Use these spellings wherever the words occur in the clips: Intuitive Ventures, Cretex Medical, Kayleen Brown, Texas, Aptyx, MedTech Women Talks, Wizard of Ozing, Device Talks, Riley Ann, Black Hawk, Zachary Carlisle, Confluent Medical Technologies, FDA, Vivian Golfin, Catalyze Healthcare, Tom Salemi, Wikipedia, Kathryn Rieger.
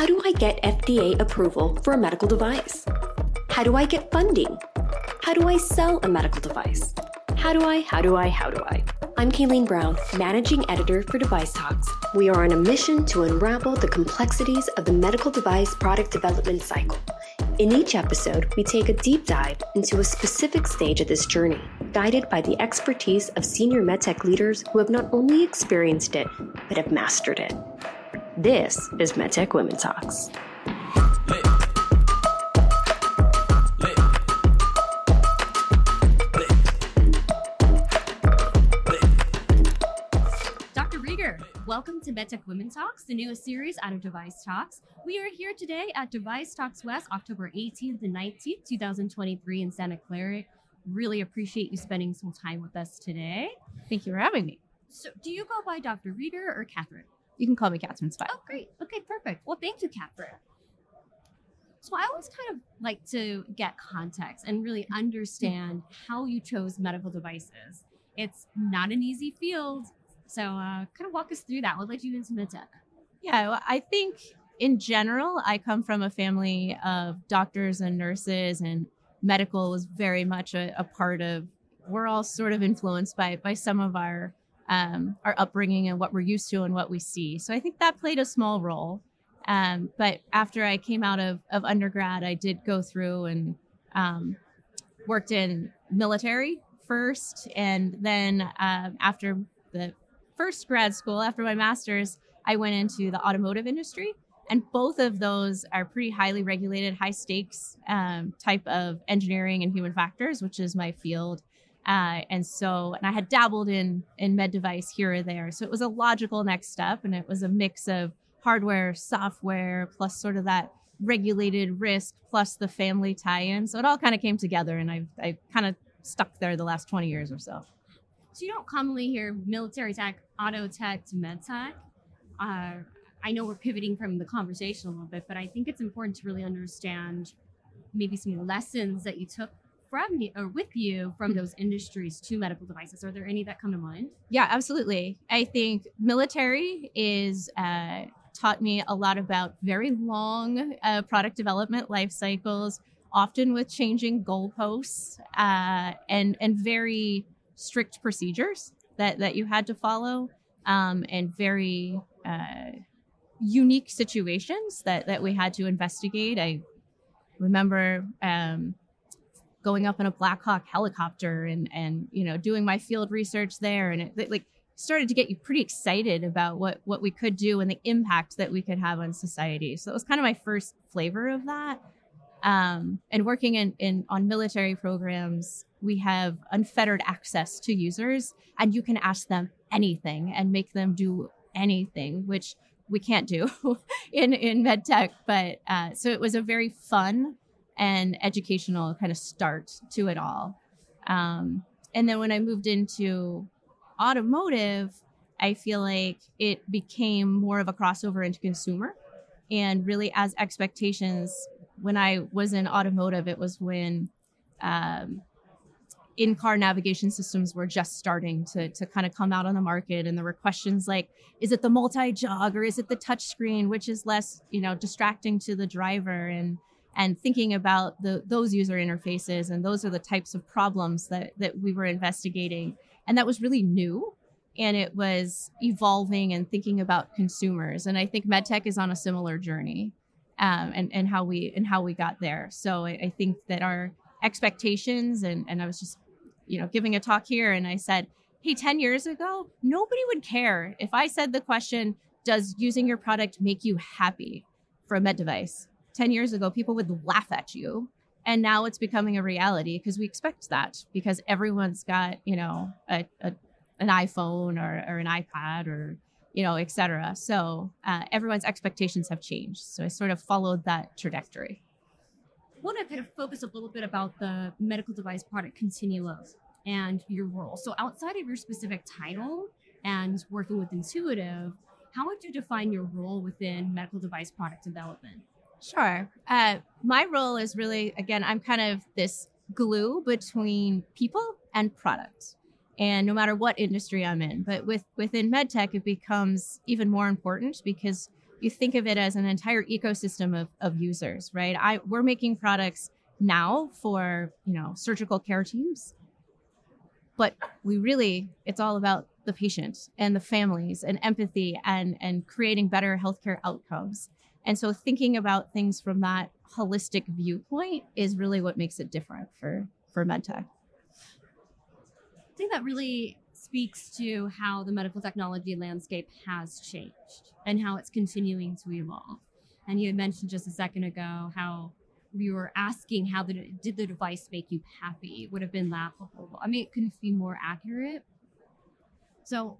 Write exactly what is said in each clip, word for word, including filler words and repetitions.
How do I get F D A approval for a medical device? How do I get funding? How do I sell a medical device? How do I, how do I, how do I? I'm Kayleen Brown, Managing Editor for Device Talks. We are on a mission to unravel the complexities of the medical device product development cycle. In each episode, we take a deep dive into a specific stage of this journey, guided by the expertise of senior medtech leaders who have not only experienced it, but have mastered it. This is MedTech Women Talks. Welcome to MedTech Women Talks, the newest series out of Device Talks. We are here today at Device Talks West, October eighteenth and nineteenth, two thousand twenty-three in Santa Clara. Really appreciate you spending some time with us today. Thank you for having me. So do you go by Doctor Rieger or Kathryn? You can call me Kathryn, it's fine. Oh, great. Okay, perfect. Well, thank you, Kathryn. So I always kind of like to get context and really understand how you chose medical devices. It's not an easy field. So uh, kind of walk us through that. What led you into MedTech? Yeah, well, I think in general, I come from a family of doctors and nurses, and medical was very much a, a part of, we're all sort of influenced by by some of our, um, our upbringing and what we're used to and what we see. So I think that played a small role. Um, but after I came out of, of undergrad, I did go through and um, worked in military first. And then uh, after the first grad school, after my master's, I went into the automotive industry, and both of those are pretty highly regulated, high stakes um, type of engineering and human factors, which is my field. Uh, and so, and I had dabbled in in med device here or there, so it was a logical next step, and it was a mix of hardware, software, plus sort of that regulated risk, plus the family tie-in. So it all kind of came together, and I I kind of stuck there the last twenty years or so. So you don't commonly hear military tech, auto tech to med tech. Uh, I know we're pivoting from the conversation a little bit, but I think it's important to really understand maybe some lessons that you took from or with you from those industries to medical devices. Are there any that come to mind? Yeah, absolutely. I think military is uh, taught me a lot about very long uh, product development life cycles, often with changing goalposts uh, and and very strict procedures that, that you had to follow, um, and very uh, unique situations that, that we had to investigate. I remember um, going up in a Black Hawk helicopter and, and you know, doing my field research there, and it like started to get you pretty excited about what, what we could do and the impact that we could have on society. So that was kind of my first flavor of that. Um, and working in, in on military programs, we have unfettered access to users, and you can ask them anything and make them do anything, which we can't do in, in med tech. But uh, so it was a very fun and educational kind of start to it all. Um, and then when I moved into automotive, I feel like it became more of a crossover into consumer. And really, as expectations, when I was in automotive, it was when um, in-car navigation systems were just starting to, to kind of come out on the market. And there were questions like, is it the multi-jog or is it the touchscreen, which is less, you know, distracting to the driver, and and thinking about the, those user interfaces. And those are the types of problems that, that we were investigating. And that was really new. And it was evolving and thinking about consumers. And I think MedTech is on a similar journey. Um, and, and how we and how we got there. So I, I think that our expectations, and, and I was just, you know, giving a talk here, and I said, hey, ten years ago, nobody would care if I said the question, does using your product make you happy for a med device? ten years ago, people would laugh at you. And now it's becoming a reality because we expect that, because everyone's got, you know, a, a an iPhone or, or an iPad or you know, et cetera. So uh, everyone's expectations have changed. So I sort of followed that trajectory. I want to kind of focus a little bit about the medical device product continuum and your role. So outside of your specific title and working with Intuitive, how would you define your role within medical device product development? Sure. Uh, my role is really, again, I'm kind of this glue between people and products. And no matter what industry I'm in, but with, within MedTech, it becomes even more important because you think of it as an entire ecosystem of, of users, right? I we're making products now for, you know, surgical care teams, but we really, it's all about the patient and the families and empathy and, and creating better healthcare outcomes. And so thinking about things from that holistic viewpoint is really what makes it different for, for MedTech. I think that really speaks to how the medical technology landscape has changed and how it's continuing to evolve. And you had mentioned just a second ago how we were asking how the, did the device make you happy? It would have been laughable. I mean, it couldn't be more accurate. So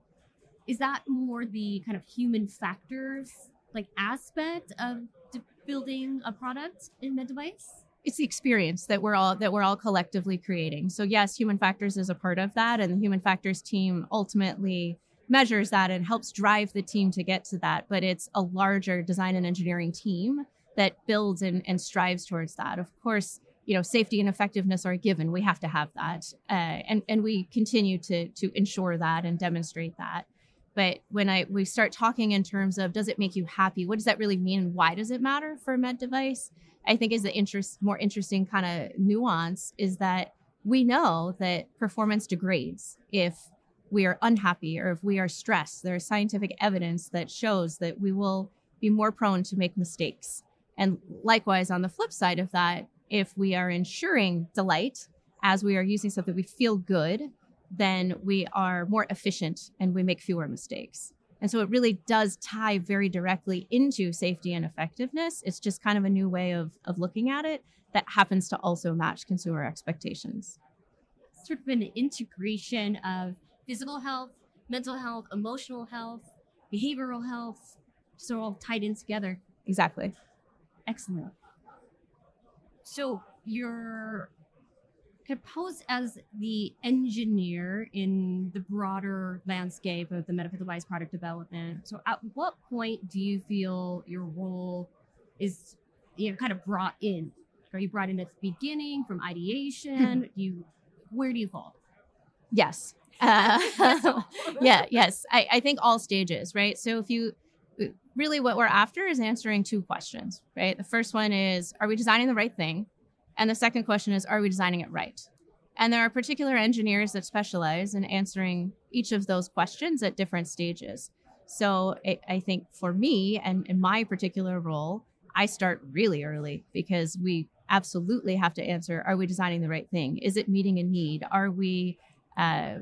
is that more the kind of human factors like aspect of de- building a product in med device? It's the experience that we're all that we're all collectively creating. So yes, human factors is a part of that, and the human factors team ultimately measures that and helps drive the team to get to that. But it's a larger design and engineering team that builds and, and strives towards that. Of course, you know, safety and effectiveness are a given. We have to have that, uh, and and we continue to to ensure that and demonstrate that. But when I we start talking in terms of does it make you happy? What does that really mean? And why does it matter for a med device? I think is the interest, more interesting kind of nuance is that we know that performance degrades if we are unhappy or if we are stressed. There is scientific evidence that shows that we will be more prone to make mistakes. And likewise, on the flip side of that, if we are ensuring delight as we are using something, we feel good, then we are more efficient and we make fewer mistakes. And so it really does tie very directly into safety and effectiveness. It's just kind of a new way of, of looking at it that happens to also match consumer expectations. Sort of an integration of physical health, mental health, emotional health, behavioral health, so all tied in together. Exactly. Excellent. So you're posed as the engineer in the broader landscape of the medical device product development. So at what point do you feel your role is, you know, kind of brought in? Are you brought in at the beginning from ideation? do you, where do you fall? Yes. Uh, yeah, yes. I, I think all stages, right? So if you, really what we're after is answering two questions, right? The first one is, are we designing the right thing? And the second question is, are we designing it right? And there are particular engineers that specialize in answering each of those questions at different stages. So I, I think for me and in my particular role, I start really early because we absolutely have to answer, are we designing the right thing? Is it meeting a need? Are we uh,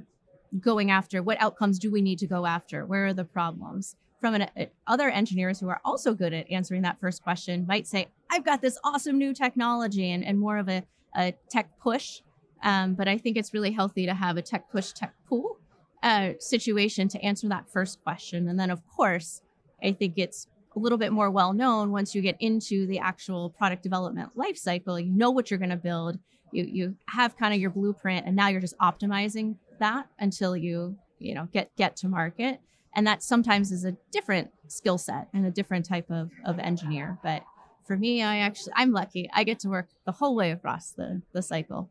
going after, what outcomes do we need to go after? Where are the problems? From an, uh, other engineers who are also good at answering that first question might say, I've got this awesome new technology and, and more of a, a tech push. Um, but I think it's really healthy to have a tech push, tech pull uh, situation to answer that first question. And then, of course, I think it's a little bit more well known once you get into the actual product development lifecycle. You know what you're going to build. You you have kind of your blueprint, and now you're just optimizing that until you you know get get to market. And that sometimes is a different skill set and a different type of of engineer, but. For me, I actually, I'm lucky. I get to work the whole way across the, the cycle.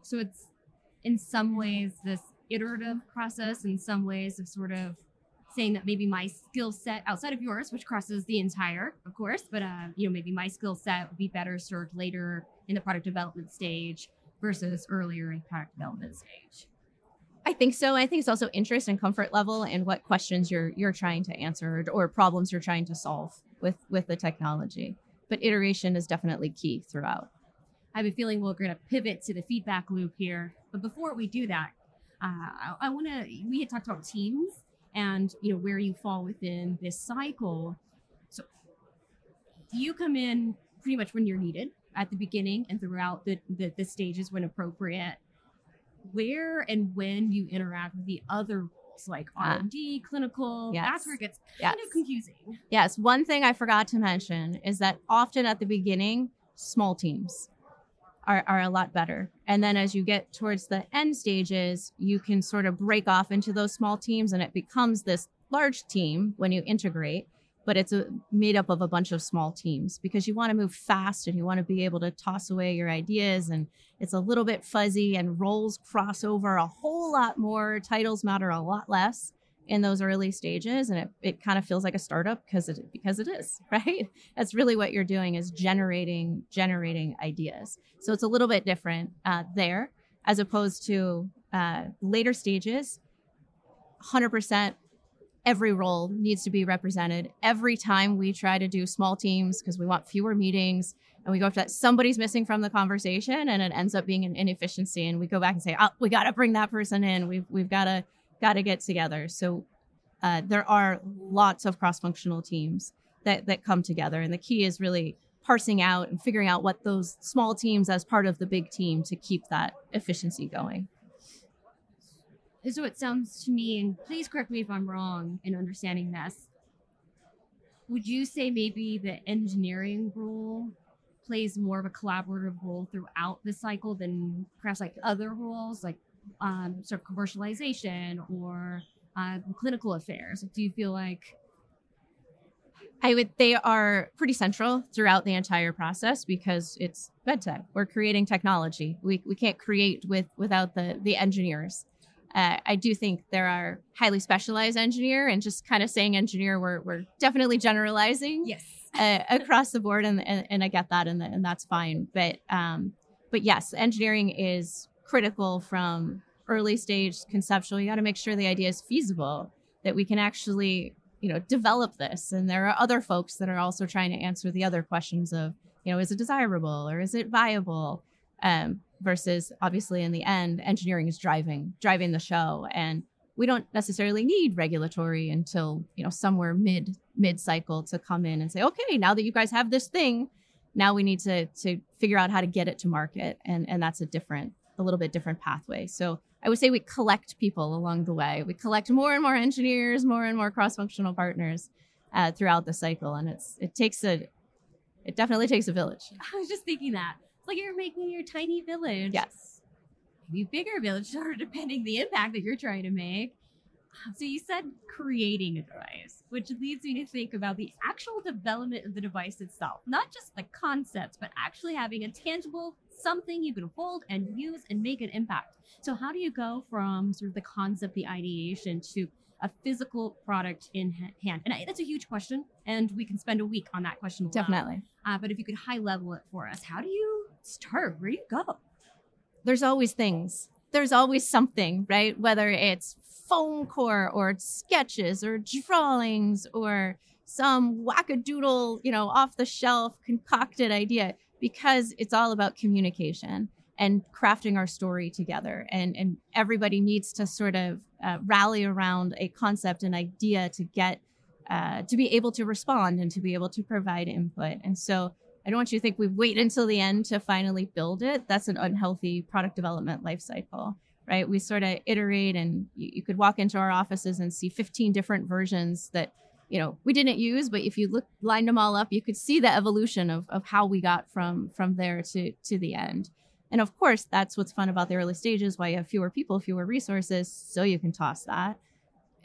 So it's in some ways this iterative process, in some ways of sort of saying that maybe my skill set outside of yours, which crosses the entire, of course, but uh, you know, maybe my skill set would be better served later in the product development stage versus earlier in product development stage. I think so. I think it's also interest and comfort level and what questions you're you're trying to answer or problems you're trying to solve with with the technology. But iteration is definitely key throughout. I have a feeling we're going to pivot to the feedback loop here. But before we do that, uh, I, I want to, we had talked about teams and, you know, where you fall within this cycle. So you come in pretty much when you're needed at the beginning and throughout the, the, the stages when appropriate. Where and when you interact with the other like R and D, uh, clinical, yes. That's where it gets kind yes. of confusing. Yes. One thing I forgot to mention is that often at the beginning, small teams are, are a lot better. And then as you get towards the end stages, you can sort of break off into those small teams and it becomes this large team when you integrate, but it's a, made up of a bunch of small teams because you want to move fast and you want to be able to toss away your ideas and it's a little bit fuzzy and roles cross over a whole lot more, titles matter a lot less. in those early stages. And it, it kind of feels like a startup because it, because it is, right? That's really what you're doing, is generating, generating ideas. So it's a little bit different uh, there as opposed to uh, later stages. one hundred percent every role needs to be represented. Every time we try to do small teams because we want fewer meetings and we go after that, somebody's missing from the conversation and it ends up being an inefficiency. And we go back and say, oh, we got to bring that person in. We've, we've got to, got to get together. So uh, there are lots of cross-functional teams that, that come together. And the key is really parsing out and figuring out what those small teams as part of the big team to keep that efficiency going. So it sounds to me, and please correct me if I'm wrong in understanding this, would you say maybe the engineering role plays more of a collaborative role throughout the cycle than perhaps like other roles, like um, sort of commercialization or uh, clinical affairs? Do you feel like... I would, they are pretty central throughout the entire process because it's MedTech. We're creating technology. We we can't create with without the the engineers. Uh, I do think there are highly specialized engineer, and just kind of saying engineer, we're we're definitely generalizing, yes, uh, across the board, and, and and I get that, and and that's fine. But um, but yes, engineering is critical from early stage conceptual. You got to make sure the idea is feasible, that we can actually you know develop this, and there are other folks that are also trying to answer the other questions of you know is it desirable or is it viable. Um, versus obviously in the end, engineering is driving, driving the show. And we don't necessarily need regulatory until, you know, somewhere mid mid cycle to come in and say, okay, now that you guys have this thing, now we need to to figure out how to get it to market. And, and that's a different, a little bit different pathway. So I would say we collect people along the way. We collect more and more engineers, more and more cross-functional partners uh, throughout the cycle. And it's, it takes a, it definitely takes a village. I was just thinking that. Like you're making your tiny village. Yes. Maybe bigger village, sort of depending the impact that you're trying to make. So you said creating a device, which leads me to think about the actual development of the device itself. Not just the concepts, but actually having a tangible something you can hold and use and make an impact. So how do you go from sort of the concept, the ideation, to a physical product in hand? And I, that's a huge question, and we can spend a week on that question. Definitely. Uh, but if you could high level it for us, how do you start? Where do you go? There's always things. There's always something, right? Whether it's foam core or sketches or drawings or some wackadoodle, you know, off the shelf concocted idea, because it's all about communication and crafting our story together. And, and everybody needs to sort of uh, rally around a concept, an idea to get, uh, to be able to respond and to be able to provide input. And so I don't want you to think we wait until the end to finally build it. That's an unhealthy product development life cycle, right? We sort of iterate, and you, you could walk into our offices and see fifteen different versions that, you know, we didn't use, but if you look, lined them all up, you could see the evolution of, of how we got from, from there to, to the end. And of course, that's what's fun about the early stages, why you have fewer people, fewer resources, so you can toss that.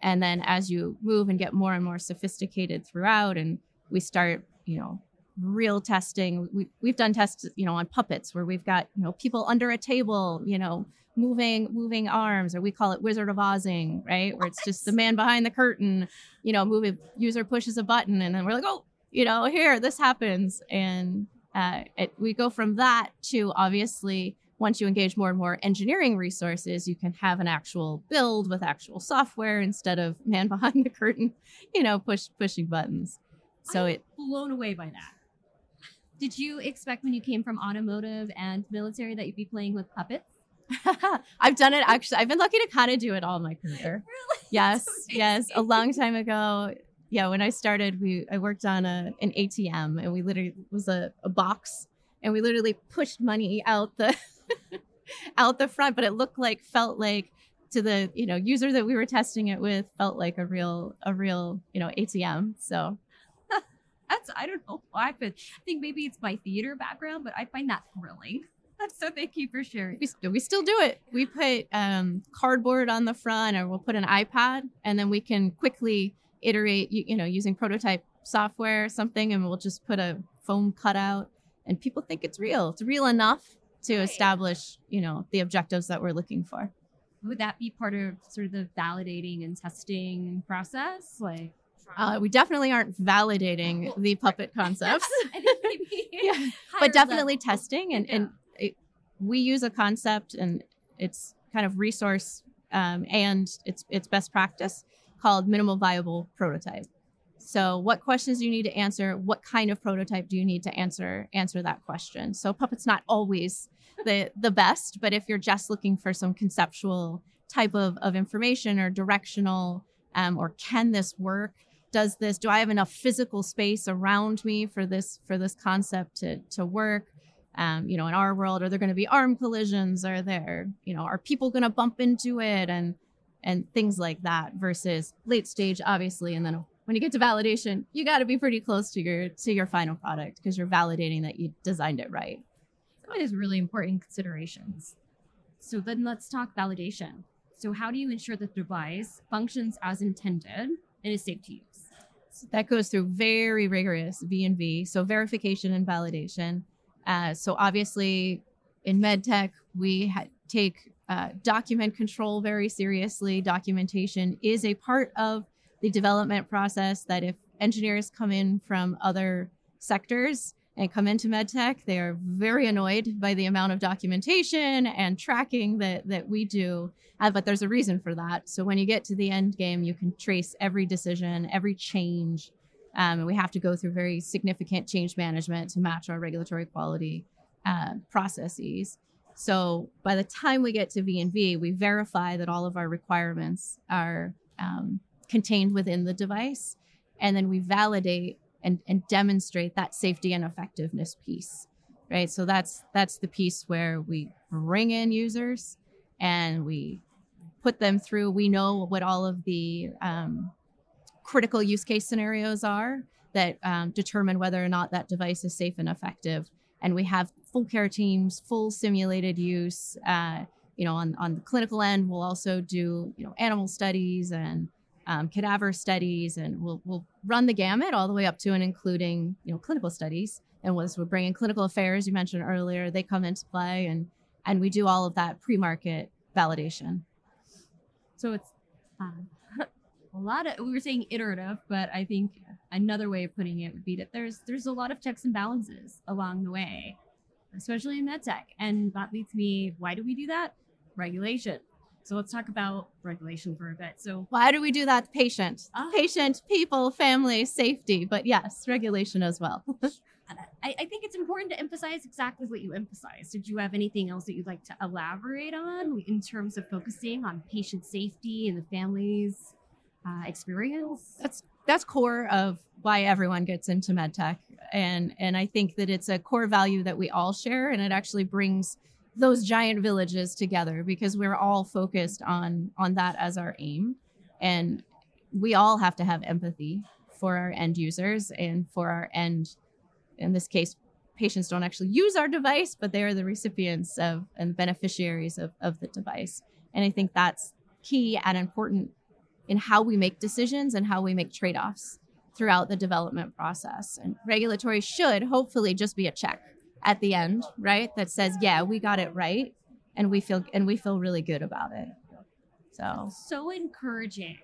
And then as you move and get more and more sophisticated throughout, and we start, you know, real testing. We, we've done tests, you know, on puppets where we've got, you know, people under a table, you know, moving, moving arms, or we call it Wizard of Ozing, right? Where it's just the man behind the curtain, you know, moving, user pushes a button, and then we're like, oh, you know, here, this happens. And Uh, it, we go from that to, obviously, once you engage more and more engineering resources, you can have an actual build with actual software instead of man behind the curtain, you know, push pushing buttons. So I'm it blown away by that. Did you expect when you came from automotive and military that you'd be playing with puppets? I've done it. Actually, I've been lucky to kind of do it all my career. Really? Yes. Yes. A long time ago. Yeah, when I started, we I worked on a an A T M, and we literally it was a, a box, and we literally pushed money out the out the front. But it looked like, felt like, to the you know user that we were testing it with, felt like a real a real you know A T M. So that's I don't know why, but I think maybe it's my theater background, but I find that thrilling. So thank you for sharing. We, we still do it. We put um, cardboard on the front, or we'll put an iPad, and then we can quickly iterate, you, you know, using prototype software or something, and we'll just put a foam cutout, and people think it's real. It's real enough to establish, you know, the objectives that we're looking for. Would that be part of sort of the validating and testing process? Like, uh, we definitely aren't validating well, the puppet right. concepts, I think maybe yeah. but definitely level. testing. And, yeah. and it, we use a concept and it's kind of resource um, and it's, it's best practice called minimal viable prototype. So what questions do you need to answer? What kind of prototype do you need to answer, answer that question? So Puppet's not always the the best, but if you're just looking for some conceptual type of, of information or directional, um, or can this work? Does this, do I have enough physical space around me for this, for this concept to, to work? Um, you know, in our world, are there going to be arm collisions? Are there, you know, are people going to bump into it and, and things like that versus late stage, obviously, and then when you get to validation, you got to be pretty close to your to your final product because you're validating that you designed it right. So it is really important considerations. So then let's talk validation. So how do you ensure that the device functions as intended and is safe to use? So that goes through very rigorous V and V, so verification and validation. Uh, so obviously, in MedTech, we ha- take uh, document control very seriously. Documentation is a part of the development process that if engineers come in from other sectors and come into MedTech, they are very annoyed by the amount of documentation and tracking that, that we do, uh, but there's a reason for that. So when you get to the end game, you can trace every decision, every change, um, and we have to go through very significant change management to match our regulatory quality uh, processes. So by the time we get to V and V, we verify that all of our requirements are um, contained within the device, and then we validate and, and demonstrate that safety and effectiveness piece, right? So that's that's the piece where we bring in users and we put them through. We know what all of the um, critical use case scenarios are that um, determine whether or not that device is safe and effective. And we have full care teams, full simulated use. Uh, you know, on on the clinical end, we'll also do you know animal studies and Um, cadaver studies, and we'll we'll run the gamut all the way up to and including you know clinical studies. And once we're bringing clinical affairs, you mentioned earlier, they come into play, and and we do all of that pre-market validation. So it's um, a lot of we were saying iterative, but I think another way of putting it would be that there's there's a lot of checks and balances along the way, especially in MedTech, and that leads me. Why do we do that? Regulation. So let's talk about regulation for a bit. So why do we do that? Patient, oh. patient, people, family, safety, but yes, regulation as well. I, I think it's important to emphasize exactly what you emphasized. Did you have anything else that you'd like to elaborate on in terms of focusing on patient safety and the family's uh, experience? That's that's core of why everyone gets into MedTech. And, and I think that it's a core value that we all share, and it actually brings those giant villages together because we're all focused on on that as our aim, and we all have to have empathy for our end users and for our end, in this case, patients don't actually use our device, but they are the recipients of and beneficiaries of, of the device. And I think that's key and important in how we make decisions and how we make trade-offs throughout the development process. And regulatory should hopefully just be a check at the end, right? That says, yeah, we got it right, and we feel and we feel really good about it. So so encouraging.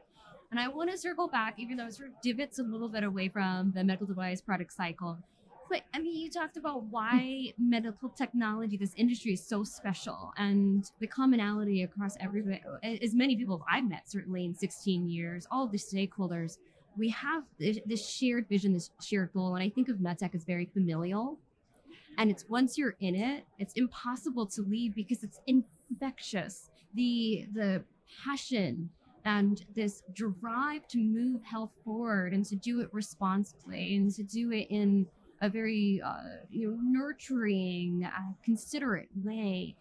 And I want to circle back, even though it sort of divots a little bit away from the medical device product cycle. But I mean, you talked about why medical technology, this industry, is so special, and the commonality across everybody, as many people I've met, certainly in sixteen years, all of the stakeholders, we have this shared vision, this shared goal. And I think of MedTech as very familial. And it's once you're in it, it's impossible to leave because it's infectious. The the passion and this drive to move health forward and to do it responsibly and to do it in a very uh, you know nurturing, uh, considerate way.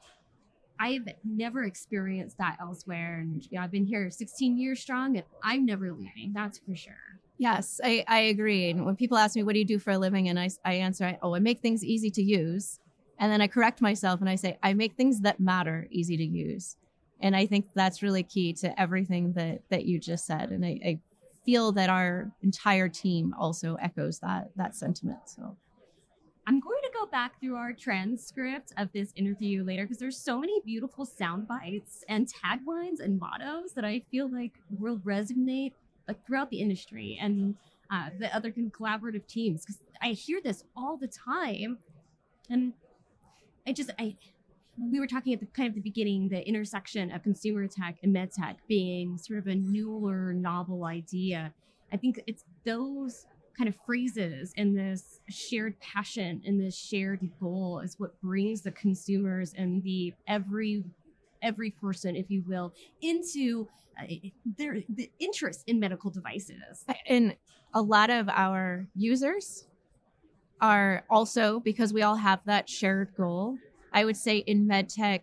I've never experienced that elsewhere, and you know, I've been here sixteen years strong, and I'm never leaving. That's for sure. Yes, I, I agree. And when people ask me, what do you do for a living? And I, I answer, oh, I make things easy to use. And then I correct myself and I say, I make things that matter easy to use. And I think that's really key to everything that, that you just said. And I, I feel that our entire team also echoes that that sentiment. So I'm going to go back through our transcript of this interview later because there's so many beautiful sound bites and taglines and mottos that I feel like will resonate like throughout the industry and uh, the other collaborative teams, because I hear this all the time. And I just, I, we were talking at the kind of the beginning, the intersection of consumer tech and med tech being sort of a newer, novel idea. I think it's those kind of phrases and this shared passion and this shared goal is what brings the consumers and the every every person, if you will, into uh, their the interest in medical devices. And a lot of our users are also, because we all have that shared goal, I would say in MedTech,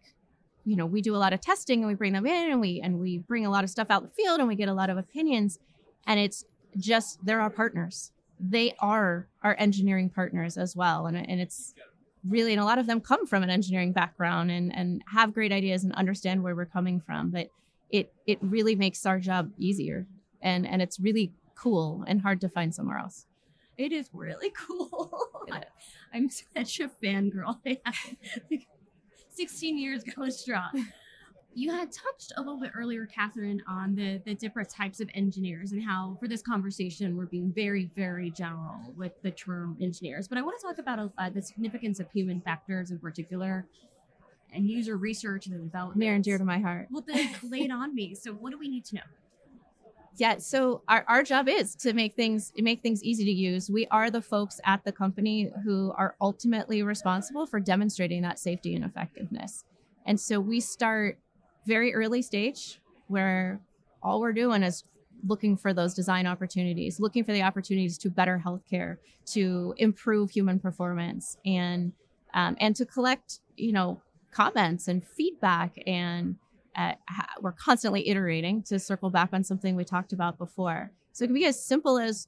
you know, we do a lot of testing and we bring them in and we and we bring a lot of stuff out in the field and we get a lot of opinions, and it's just they're our partners. They are our engineering partners as well. And, and it's really, and a lot of them come from an engineering background and, and have great ideas and understand where we're coming from. But it it really makes our job easier. And, and it's really cool and hard to find somewhere else. It is really cool. I'm such a fangirl. sixteen years going strong. You had touched a little bit earlier, Kathryn, on the, the different types of engineers and how for this conversation, we're being very, very general with the term engineers. But I want to talk about uh, the significance of human factors in particular and user research and the development. Near and dear to my heart. Well, then lay it on me. So what do we need to know? Yeah, so our, our job is to make things make things easy to use. We are the folks at the company who are ultimately responsible for demonstrating that safety and effectiveness. And so we start very early stage where all we're doing is looking for those design opportunities, looking for the opportunities to better healthcare, to improve human performance, and um, and to collect, you know, comments and feedback. And uh, we're constantly iterating to circle back on something we talked about before. So it can be as simple as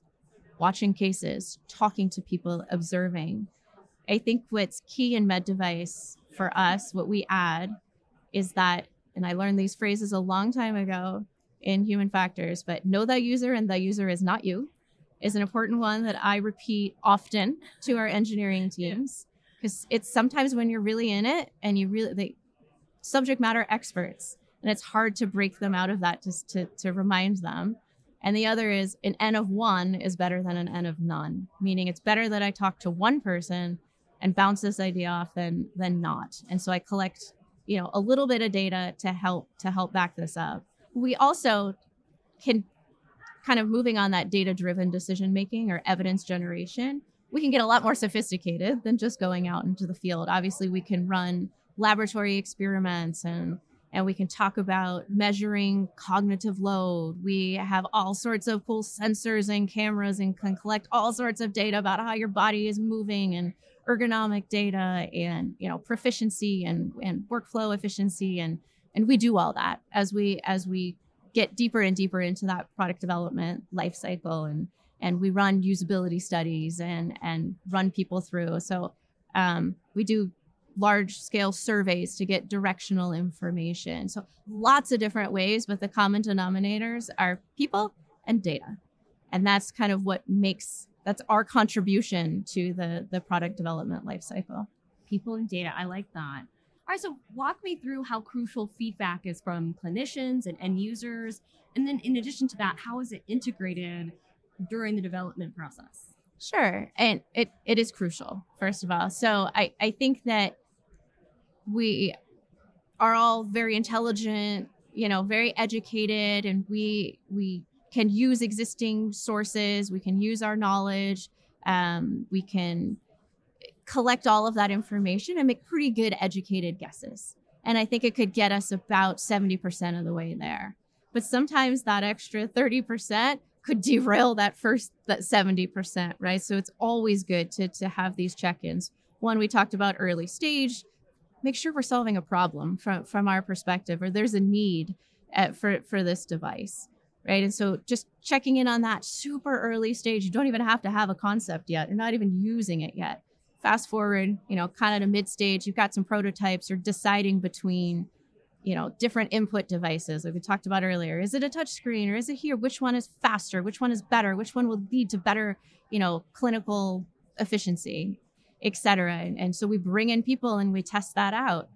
watching cases, talking to people, observing. I think what's key in med device for us, what we add is that, and I learned these phrases a long time ago in human factors, but know thy user and thy user is not you is an important one that I repeat often to our engineering teams, because yeah. It's sometimes when you're really in it and you really, the subject matter experts, and it's hard to break them out of that just to, to remind them. And the other is an N of one is better than an N of none, meaning it's better that I talk to one person and bounce this idea off than than not. And so I collect, you know, a little bit of data to help to help back this up. We also can kind of moving on that data-driven decision-making or evidence generation. We can get a lot more sophisticated than just going out into the field. Obviously, we can run laboratory experiments and and we can talk about measuring cognitive load. We have all sorts of cool sensors and cameras and can collect all sorts of data about how your body is moving and ergonomic data and, you know, proficiency and, and workflow efficiency. And, and we do all that as we, as we get deeper and deeper into that product development life cycle. And, and we run usability studies and, and run people through. So um, we do large scale surveys to get directional information. So lots of different ways, but the common denominators are people and data. And that's kind of what makes That's our contribution to the, the product development lifecycle. People and data, I like that. All right, so walk me through how crucial feedback is from clinicians and end users. And then in addition to that, how is it integrated during the development process? Sure, and it, it is crucial, first of all. So I, I think that we are all very intelligent, you know, very educated, and we we. can use existing sources, we can use our knowledge, um, we can collect all of that information and make pretty good educated guesses. And I think it could get us about seventy percent of the way there. But sometimes that extra thirty percent could derail that first, that seventy percent, right? So it's always good to, to have these check-ins. One, we talked about early stage, make sure we're solving a problem from, from our perspective, or there's a need at, for, for this device. Right. And so just checking in on that super early stage, you don't even have to have a concept yet. You're not even using it yet. Fast forward, you know, kind of to mid stage, you've got some prototypes, you're deciding between, you know, different input devices like we talked about earlier. Is it a touch screen or is it here? Which one is faster? Which one is better? Which one will lead to better, you know, clinical efficiency? et cetera. And, and so we bring in people and we test that out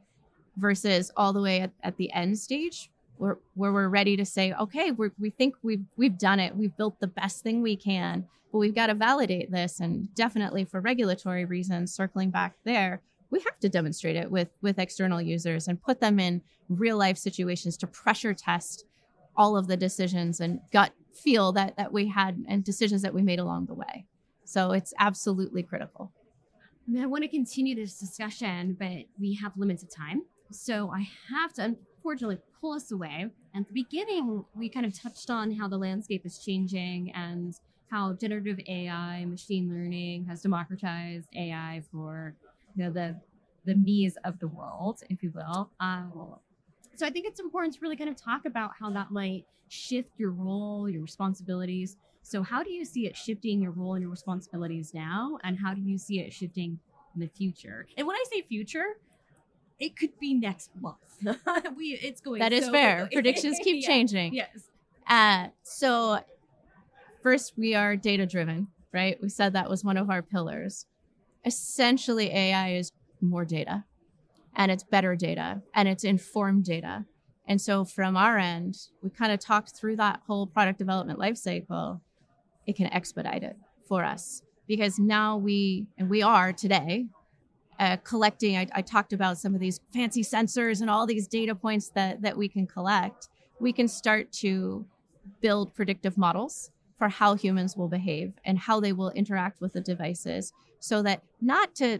versus all the way at, at the end stage where, where we're ready to say, okay, we're, we think we've, we've done it. We've built the best thing we can, but we've got to validate this. And definitely for regulatory reasons, circling back there, we have to demonstrate it with, with external users and put them in real life situations to pressure test all of the decisions and gut feel that, that we had and decisions that we made along the way. So it's absolutely critical. I mean, I want to continue this discussion, but we have limited time. So I have to unfortunately pull us away. And at the beginning, we kind of touched on how the landscape is changing and how generative A I, machine learning has democratized A I for, you know, the the me's of the world, if you will. Um, so I think it's important to really kind of talk about how that might shift your role, your responsibilities. So how do you see it shifting your role and your responsibilities now? And how do you see it shifting in the future? And when I say future, it could be next month. we It's going That is so fair. Quickly. Predictions keep yeah. changing. Yes. Uh, so first, we are data-driven, right? We said that was one of our pillars. Essentially, A I is more data, and it's better data, and it's informed data. And so from our end, we kind of talked through that whole product development lifecycle. It can expedite it for us because now we, and we are today, uh, collecting, I, I talked about some of these fancy sensors and all these data points that, that we can collect. We can start to build predictive models for how humans will behave and how they will interact with the devices so that not to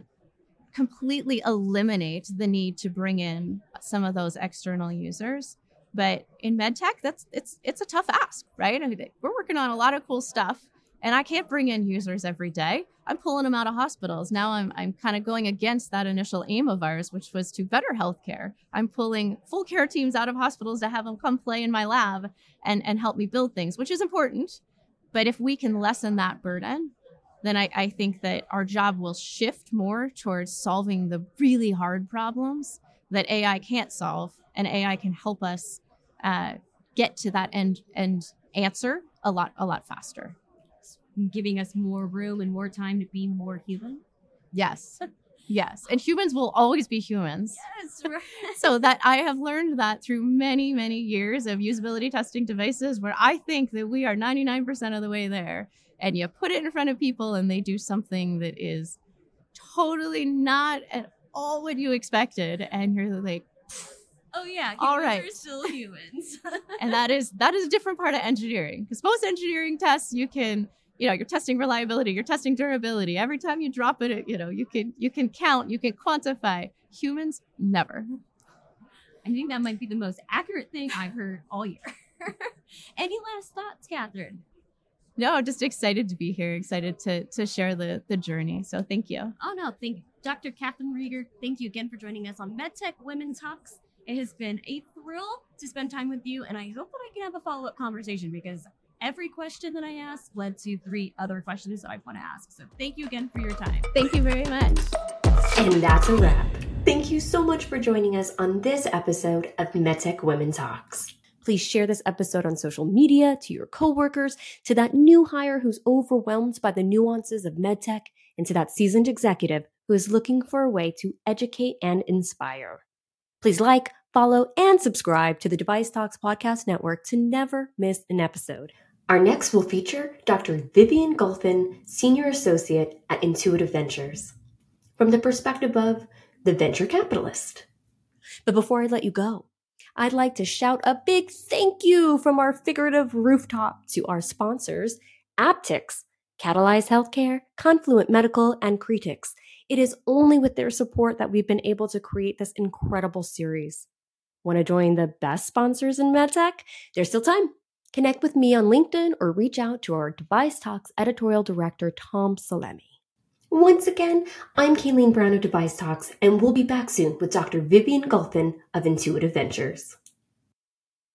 completely eliminate the need to bring in some of those external users. But in MedTech, that's it's it's a tough ask, right? I mean, we're working on a lot of cool stuff, and I can't bring in users every day. I'm pulling them out of hospitals. Now I'm I'm kind of going against that initial aim of ours, which was to better healthcare. I'm pulling full care teams out of hospitals to have them come play in my lab and, and help me build things, which is important. But if we can lessen that burden, then I, I think that our job will shift more towards solving the really hard problems that A I can't solve, and A I can help us uh, get to that end end answer a lot a lot faster, giving us more room and more time to be more human. Yes, yes, and humans will always be humans. Yes, right. So that I have learned that through many many years of usability testing devices, where I think that we are ninety-nine percent of the way there. And you put it in front of people and they do something that is totally not at all what you expected. And you're like, oh yeah, all right, are still humans. And that is that is a different part of engineering. Because most engineering tests you can, you know, you're testing reliability, you're testing durability. Every time you drop it, you know, you can you can count, you can quantify. Humans, never. I think that might be the most accurate thing I've heard all year. Any last thoughts, Kathryn? No, I'm just excited to be here, excited to to share the, the journey. So thank you. Oh, no, thank you. Doctor Kathryn Rieger, thank you again for joining us on MedTech Women Talks. It has been a thrill to spend time with you, and I hope that I can have a follow-up conversation because every question that I asked led to three other questions that I want to ask. So thank you again for your time. Thank you very much. And that's a wrap. Thank you so much for joining us on this episode of MedTech Women Talks. Please share this episode on social media, to your coworkers, to that new hire who's overwhelmed by the nuances of MedTech, and to that seasoned executive who is looking for a way to educate and inspire. Please like, follow, and subscribe to the Device Talks Podcast Network to never miss an episode. Our next will feature Doctor Vivian Golfin, Senior Associate at Intuitive Ventures, from the perspective of the venture capitalist. But before I let you go, I'd like to shout a big thank you from our figurative rooftop to our sponsors, Aptyx, Catalyze Healthcare, Confluent Medical, and Cretex. It is only with their support that we've been able to create this incredible series. Want to join the best sponsors in MedTech? There's still time. Connect with me on LinkedIn or reach out to our Device Talks editorial director, Tom Salemi. Once again, I'm Kayleen Brown of Device Talks, and we'll be back soon with Doctor Vivian Golfin of Intuitive Ventures.